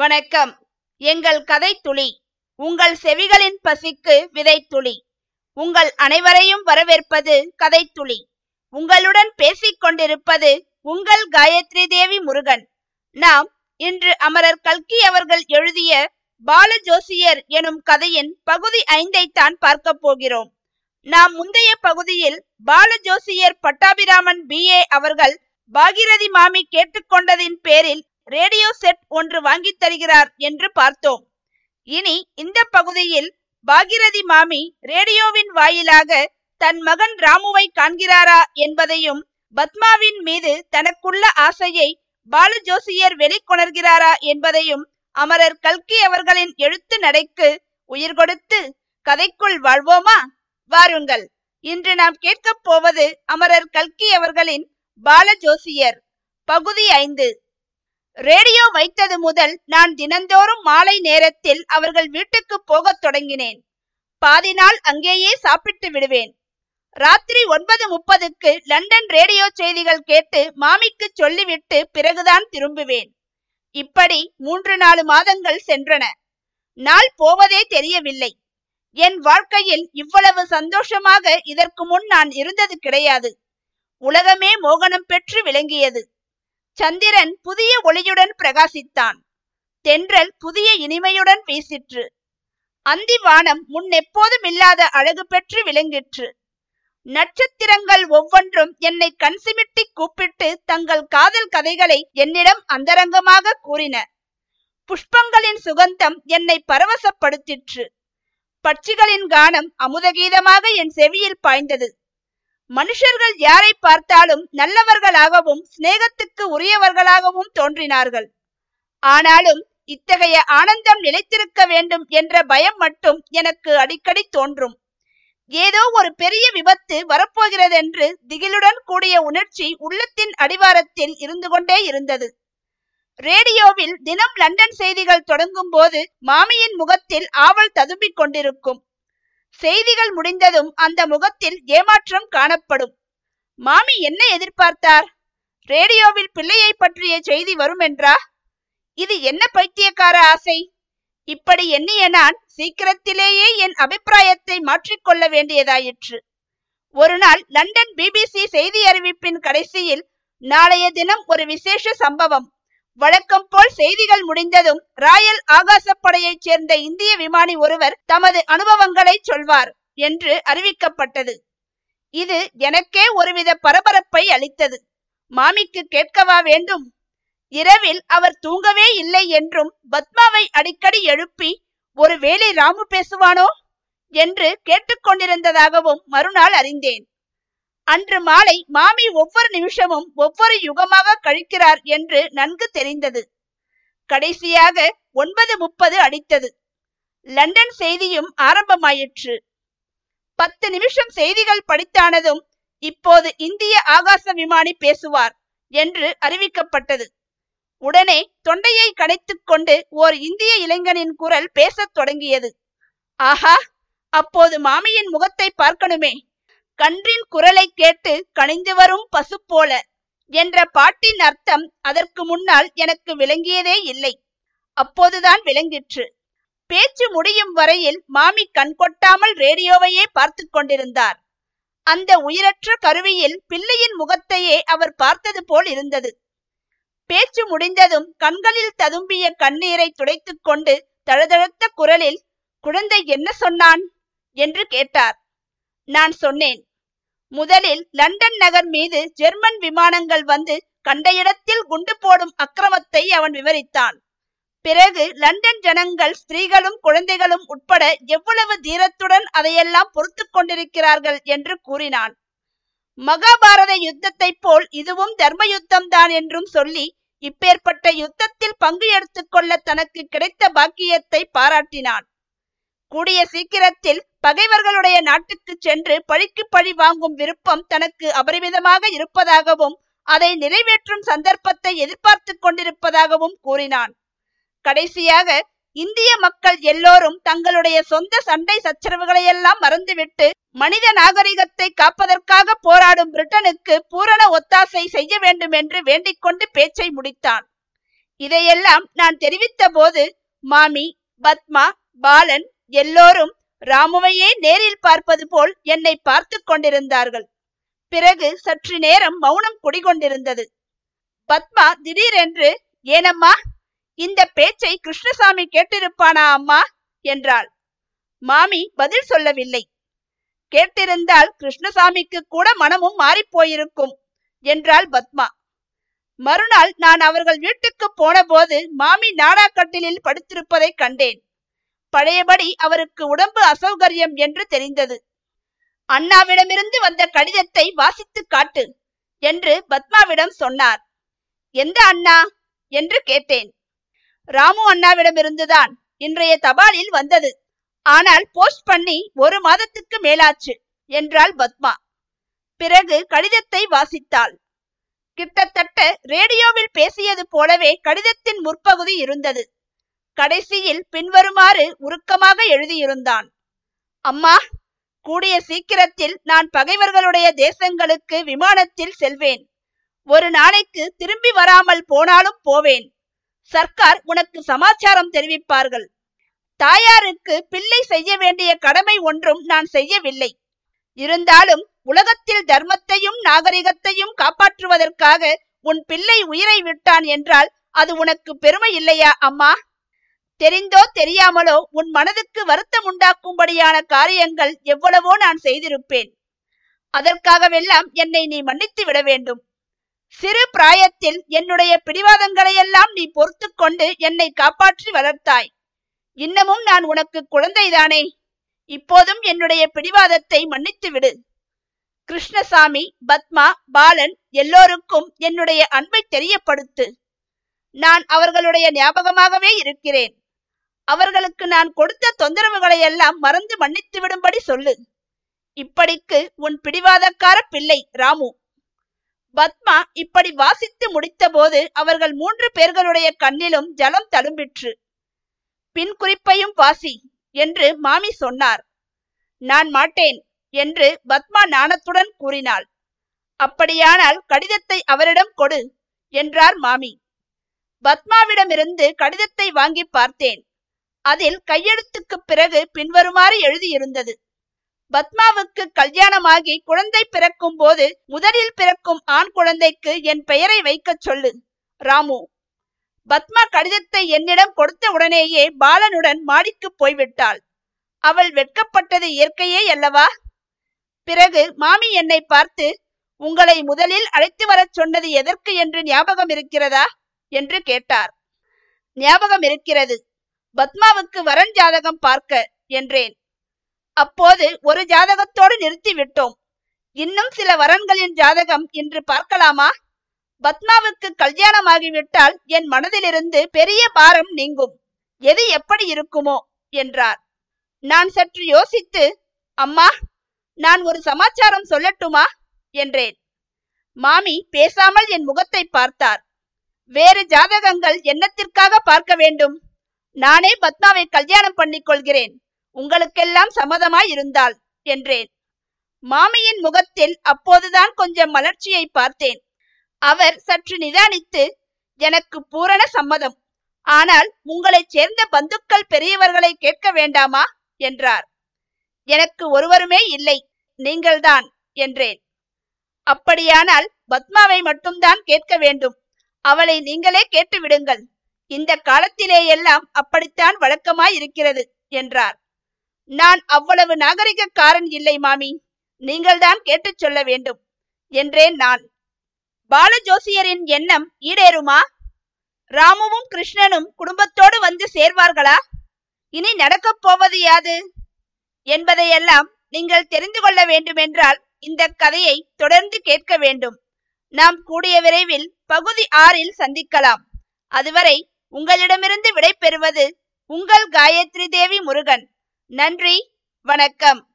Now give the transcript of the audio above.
வணக்கம். எங்கள் கதை துளி, உங்கள் செவிகளின் பசிக்கு விதை துளி. உங்கள் அனைவரையும் வரவேற்பது கதை துளி. உங்களுடன் பேசிக் கொண்டிருப்பது உங்கள் காயத்ரி தேவி முருகன். நாம் இன்று அமரர் கல்கி அவர்கள் எழுதிய பாலஜோசியர் எனும் கதையின் பகுதி 5ஐத்தான் பார்க்க போகிறோம். நாம் முந்தைய பகுதியில் பாலஜோசியர் பட்டாபிராமன் BA அவர்கள் பாகிரதி மாமி கேட்டுக்கொண்டதின் பேரில் ரேடியோ செட் ஒன்று வாங்கி தருகிறார் என்று பார்த்தோம். இனி இந்த பகுதியில் பாகிரதி மாமி ரேடியோவின் வாயிலாக தன் மகன் ராமுவை காண்கிறாரா என்பதையும் பத்மாவின் மீது தனக்குள்ள ஆசையை பாலஜோசியர் வெளிக்கொணர்கிறாரா என்பதையும் அமரர் கல்கி அவர்களின் எழுத்து நடைக்கு உயிர் கொடுத்து கதைக்குள் வாழ்வோமா? வாருங்கள். இன்று நாம் கேட்க போவது அமரர் கல்கி அவர்களின் பாலஜோசியர் பகுதி 5. ரேடியோ வைத்தது முதல் நான் தினந்தோறும் மாலை நேரத்தில் அவர்கள் வீட்டுக்கு போகத் தொடங்கினேன். பாதி நாள் அங்கேயே சாப்பிட்டு விடுவேன். ராத்திரி 9:30க்கு லண்டன் ரேடியோ செய்திகள் கேட்டு மாமிக்கு சொல்லிவிட்டு பிறகுதான் திரும்புவேன். இப்படி 3-4 மாதங்கள் சென்றன. நாள் போவதே தெரியவில்லை. என் வாழ்க்கையில் இவ்வளவு சந்தோஷமாக இதற்கு முன் நான் இருந்தது கிடையாது. உலகமே மோகனம் பெற்று விளங்கியது. சந்திரன் புதிய ஒளியுடன் பிரகாசித்தான். தென்றல் புதிய இனிமையுடன் வீசிற்று. அந்திவானம் முன்னெப்போதும் இல்லாத அழகு பெற்று விளங்கிற்று. நட்சத்திரங்கள் ஒவ்வொன்றும் என்னை கண்சிமிட்டி கூப்பிட்டு தங்கள் காதல் கதைகளை என்னிடம் அந்தரங்கமாக கூறின. புஷ்பங்களின் சுகந்தம் என்னை பரவசப்படுத்திற்று. பட்சிகளின் கானம் அமுதகீதமாக என் செவியில் பாய்ந்தது. மனுஷர்கள் யாரை பார்த்தாலும் நல்லவர்களாகவும் சிநேகத்துக்கு உரியவர்களாகவும் தோன்றினார்கள். ஆனாலும் இத்தகைய ஆனந்தம் நிலைத்திருக்க வேண்டும் என்ற பயம் மட்டும் எனக்கு அடிக்கடி தோன்றும். ஏதோ ஒரு பெரிய விபத்து வரப்போகிறதென்று திகிலுடன் கூடிய உணர்ச்சி உள்ளத்தின் அடிவாரத்தில் இருந்து கொண்டே இருந்தது. ரேடியோவில் தினம் லண்டன் செய்திகள் தொடங்கும் போது மாமியின் முகத்தில் ஆவல் ததும்பிக் கொண்டிருக்கும். செய்திகள் முடிந்ததும் அந்த முகத்தில் ஏமாற்றம் காணப்படும். மாமி என்ன எதிர்பார்த்தார்? ரேடியோவில் பிள்ளையை பற்றிய செய்தி வரும் என்றா? இது என்ன பைத்தியக்கார ஆசை? இப்படி எண்ணிய நான் சீக்கிரத்திலேயே என் அபிப்பிராயத்தை மாற்றிக்கொள்ள வேண்டியதாயிற்று. ஒரு நாள் லண்டன் BBC செய்தி அறிவிப்பின் கடைசியில் நாளைய தினம் ஒரு விசேஷ சம்பவம். வழக்கம் போல் செய்திகள் முடிந்ததும் ராயல் ஆகாசப்படையைச் சேர்ந்த இந்திய விமானி ஒருவர் தமது அனுபவங்களை சொல்வார் என்று அறிவிக்கப்பட்டது. இது எனக்கே ஒருவித பரபரப்பை அளித்தது. மாமிக்கு கேட்கவா வேண்டும்? இரவில் அவர் தூங்கவே இல்லை என்றும் பத்மாவை அடிக்கடி எழுப்பி ஒருவேளை ராமு பேசுவானோ என்று கேட்டுக்கொண்டிருந்ததாகவும் மறுநாள் அறிந்தேன். அன்று மாலை மாமி ஒவ்வொரு நிமிஷமும் ஒவ்வொரு யுகமாக கழிக்கிறார் என்று நன்கு தெரிந்தது. கடைசியாக 9:30 அடித்தது. லண்டன் செய்தியும் ஆரம்பமாயிற்று. 10 நிமிஷம் செய்திகள் படித்தானதும் இப்போது இந்திய ஆகாச விமானி பேசுவார் என்று அறிவிக்கப்பட்டது. உடனே தொண்டையை கடைத்துக் கொண்டு ஓர் இந்திய இளைஞனின் குரல் பேசத் தொடங்கியது. ஆஹா, அப்போது மாமியின் முகத்தை பார்க்கணுமே. கன்றின் குரலை கேட்டு கனிந்து வரும் பசு போல என்ற பாட்டின் அர்த்தம் அதற்கு முன்னால் எனக்கு விளங்கியதே இல்லை. அப்போதுதான் விளங்கிற்று. பேச்சு முடியும் வரையில் மாமி கண்கொட்டாமல் ரேடியோவையே பார்த்து கொண்டிருந்தார். அந்த உயிரற்ற கருவியில் பிள்ளையின் முகத்தையே அவர் பார்த்தது போல் இருந்தது. பேச்சு முடிந்ததும் கண்களில் ததும்பிய கண்ணீரை துடைத்து கொண்டு தழுதழுத்த குரலில், குழந்தை என்ன சொன்னான் என்று கேட்டார். நான் சொன்னேன், முதலில் லண்டன் நகர் மீது ஜெர்மன் விமானங்கள் வந்து கண்ட இடத்தில் குண்டு போடும் அக்கிரமத்தை அவன் விவரித்தான். பிறகு லண்டன் ஜனங்கள் ஸ்திரீகளும் குழந்தைகளும் உட்பட எவ்வளவு தீரத்துடன் அதையெல்லாம் பொறுத்து கொண்டிருக்கிறார்கள் என்று கூறினான். மகாபாரத யுத்தத்தை போல் இதுவும் தர்ம யுத்தம்தான் என்றும் சொல்லி இப்பேற்பட்ட யுத்தத்தில் பங்கு எடுத்துக்கொள்ள தனக்கு கிடைத்த பாக்கியத்தை பாராட்டினான். கூடிய சீக்கிரத்தில் பகைவர்களுடைய நாட்டுக்கு சென்று பழிக்கு பழி வாங்கும் விருப்பம் தனக்கு அபரிமிதமாக இருப்பதாகவும் அதை நிறைவேற்றும் சந்தர்ப்பத்தை எதிர்பார்த்து கொண்டிருப்பதாகவும் கூறினான். கடைசியாக இந்திய மக்கள் எல்லோரும் தங்களுடைய சொந்த சண்டை சச்சரவுகளையெல்லாம் மறந்துவிட்டு மனித நாகரிகத்தை காப்பதற்காக போராடும் பிரிட்டனுக்கு பூரண ஒத்தாசை செய்ய வேண்டும் என்று வேண்டிக் கொண்டு பேச்சை முடித்தான். இதையெல்லாம் நான் தெரிவித்த போது மாமி, பத்மா, பாலன் எல்லோரும் ராமுவையே நேரில் பார்ப்பது போல் என்னை பார்த்து கொண்டிருந்தார்கள். பிறகு சற்று நேரம் மௌனம் குடிகொண்டிருந்தது. பத்மா திடீரென்று, "ஏனம்மா, இந்த பேச்சை கிருஷ்ணசாமி கேட்டிருப்பானா அம்மா?" என்றாள். மாமி பதில் சொல்லவில்லை. "கேட்டிருந்தால் கிருஷ்ணசாமிக்கு கூட மனமும் மாறிப்போயிருக்கும்" என்றாள் பத்மா. மறுநாள் நான் அவர்கள் வீட்டுக்கு போன போது மாமி நாடாக்கட்டிலில் படுத்திருப்பதை கண்டேன். பழையபடி அவருக்கு உடம்பு அசௌகரியம் என்று தெரிந்தது. "அண்ணாவிடமிருந்து வந்த கடிதத்தை வாசித்து காட்டு" என்று பத்மாவிடம் சொன்னார். "எந்த அண்ணா?" என்று கேட்டேன். "ராமு அண்ணாவிடமிருந்துதான், இன்றைய தபாலில் வந்தது. ஆனால் போஸ்ட் பண்ணி 1 மாதத்துக்கு மேலாச்சு" என்றாள் பத்மா. பிறகு கடிதத்தை வாசித்தாள். கிட்டத்தட்ட ரேடியோவில் பேசியது போலவே கடிதத்தின் முற்பகுதி இருந்தது. கடைசியில் பின்வருமாறு உருக்கமாக எழுதியிருந்தான்: "அம்மா, கூடிய சீக்கிரத்தில் நான் பகைவர்களுடைய தேசங்களுக்கு விமானத்தில் செல்வேன். 1 நாளைக்கு திரும்பி வராமல் போனாலும் போவேன். சர்க்கார் உனக்கு சமாச்சாரம் தெரிவிப்பார்கள். தாயாருக்கு பிள்ளை செய்ய வேண்டிய கடமை ஒன்றும் நான் செய்யவில்லை. இருந்தாலும் உலகத்தில் தர்மத்தையும் நாகரிகத்தையும் காப்பாற்றுவதற்காக உன் பிள்ளை உயிரை விட்டான் என்றால் அது உனக்கு பெருமை இல்லையா அம்மா? தெரிந்தோ தெரியாமலோ உன் மனதுக்கு வருத்தம் உண்டாக்கும்படியான காரியங்கள் எவ்வளவோ நான் செய்திருப்பேன். அதற்காகவெல்லாம் என்னை நீ மன்னித்து விட வேண்டும். சிறு பிராயத்தில் என்னுடைய பிடிவாதங்களையெல்லாம் நீ பொறுத்து கொண்டு என்னை காப்பாற்றி வளர்த்தாய். இன்னமும் நான் உனக்கு குழந்தைதானே? இப்போதும் என்னுடைய பிடிவாதத்தை மன்னித்து விடு. கிருஷ்ணசாமி, பத்மா, பாலன் எல்லோருக்கும் என்னுடைய அன்பை தெரியப்படுத்து. நான் அவர்களுடைய ஞாபகமாகவே இருக்கிறேன். அவர்களுக்கு நான் கொடுத்த தொந்தரவுகளை எல்லாம் மறந்து மன்னித்து விடும்படி சொல்லு. இப்படிக்கு உன் பிடிவாதக்கார பிள்ளை ராமு." பத்மா இப்படி வாசித்து முடித்த போது அவர்கள் 3 பேர்களுடைய கண்ணிலும் ஜலம் தழும்பிற்று. "பின் குறிப்பையும் வாசி" என்று மாமி சொன்னார். "நான் மாட்டேன்" என்று பத்மா நாணத்துடன் கூறினாள். "அப்படியானால் கடிதத்தை அவரிடம் கொடு" என்றார் மாமி. பத்மாவிடமிருந்து கடிதத்தை வாங்கி பார்த்தேன். அதில் கையெழுத்துக்கு பிறகு பின்வருமாறு எழுதியிருந்தது: "பத்மாவுக்கு கல்யாணமாகி குழந்தை பிறக்கும் போது முதலில் பிறக்கும் ஆண் குழந்தைக்கு என் பெயரை வைக்க சொல்லு. ராமு." பத்மா கடிதத்தை என்னிடம் கொடுத்த உடனேயே பாலனுடன் மாடிக்கு போய்விட்டாள். அவள் வெட்கப்பட்டது இயற்கையே அல்லவா? பிறகு மாமி என்னை பார்த்து, "உங்களை முதலில் அழைத்து வர சொன்னது எதற்கு என்று ஞாபகம் இருக்கிறதா?" என்று கேட்டார். "ஞாபகம் இருக்கிறது. பத்மாவுக்கு வரன் ஜாதகம் பார்க்க" என்றேன். அப்போது ஒரு ஜாதகத்தோடு நிறுத்தி விட்டோம். "இன்னும் சில வரன்களின் ஜாதகம் இன்று பார்க்கலாமா? பத்மாவுக்கு கல்யாணமாகிவிட்டால் என் மனதிலிருந்து பெரிய பாரம் நீங்கும். எது எப்படி இருக்குமோ" என்றார். நான் சற்று யோசித்து, "அம்மா, நான் ஒரு சமாச்சாரம் சொல்லட்டுமா?" என்றேன். மாமி பேசாமல் என் முகத்தை பார்த்தார். "வேறு ஜாதகங்கள் என்னத்திற்காக பார்க்க வேண்டும்? நானே பத்மாவை கல்யாணம் பண்ணிக்கொள்கிறேன், உங்களுக்கெல்லாம் சம்மதமாய் இருந்தால்" என்றேன். மாமியின் முகத்தில் அப்போதுதான் கொஞ்சம் மலர்ச்சியை பார்த்தேன். அவர் சற்று நிதானித்து, "எனக்கு பூரண சம்மதம். ஆனால் உங்களை சேர்ந்த பந்துக்கள் பெரியவர்களை கேட்க வேண்டாமா?" என்றார். "எனக்கு ஒருவருமே இல்லை, நீங்கள்தான்" என்றேன். "அப்படியானால் பத்மாவை மட்டும்தான் கேட்க வேண்டும். அவளை நீங்களே கேட்டு விடுங்கள். இந்த காலத்திலேயெல்லாம் அப்படித்தான் வழக்கமாய் இருக்கிறது" என்றார். "நான் அவ்வளவு நாகரிகக்காரன் இல்லை மாமி, நீங்கள்தான் கேட்டு சொல்ல வேண்டும்" என்றேன் நான். பாலஜோசியரின் எண்ணம் ஈடேறுமா? ராமுவும் கிருஷ்ணனும் குடும்பத்தோடு வந்து சேர்வார்களா? இனி நடக்கப் போவது யாது என்பதையெல்லாம் நீங்கள் தெரிந்து கொள்ள வேண்டுமென்றால் இந்த கதையை தொடர்ந்து கேட்க வேண்டும். நாம் கூடிய விரைவில் பகுதி 6இல் சந்திக்கலாம். அதுவரை உங்களிடமிருந்து விடை பெறுவது உங்கள் காயத்ரி தேவி முருகன். நன்றி, வணக்கம்.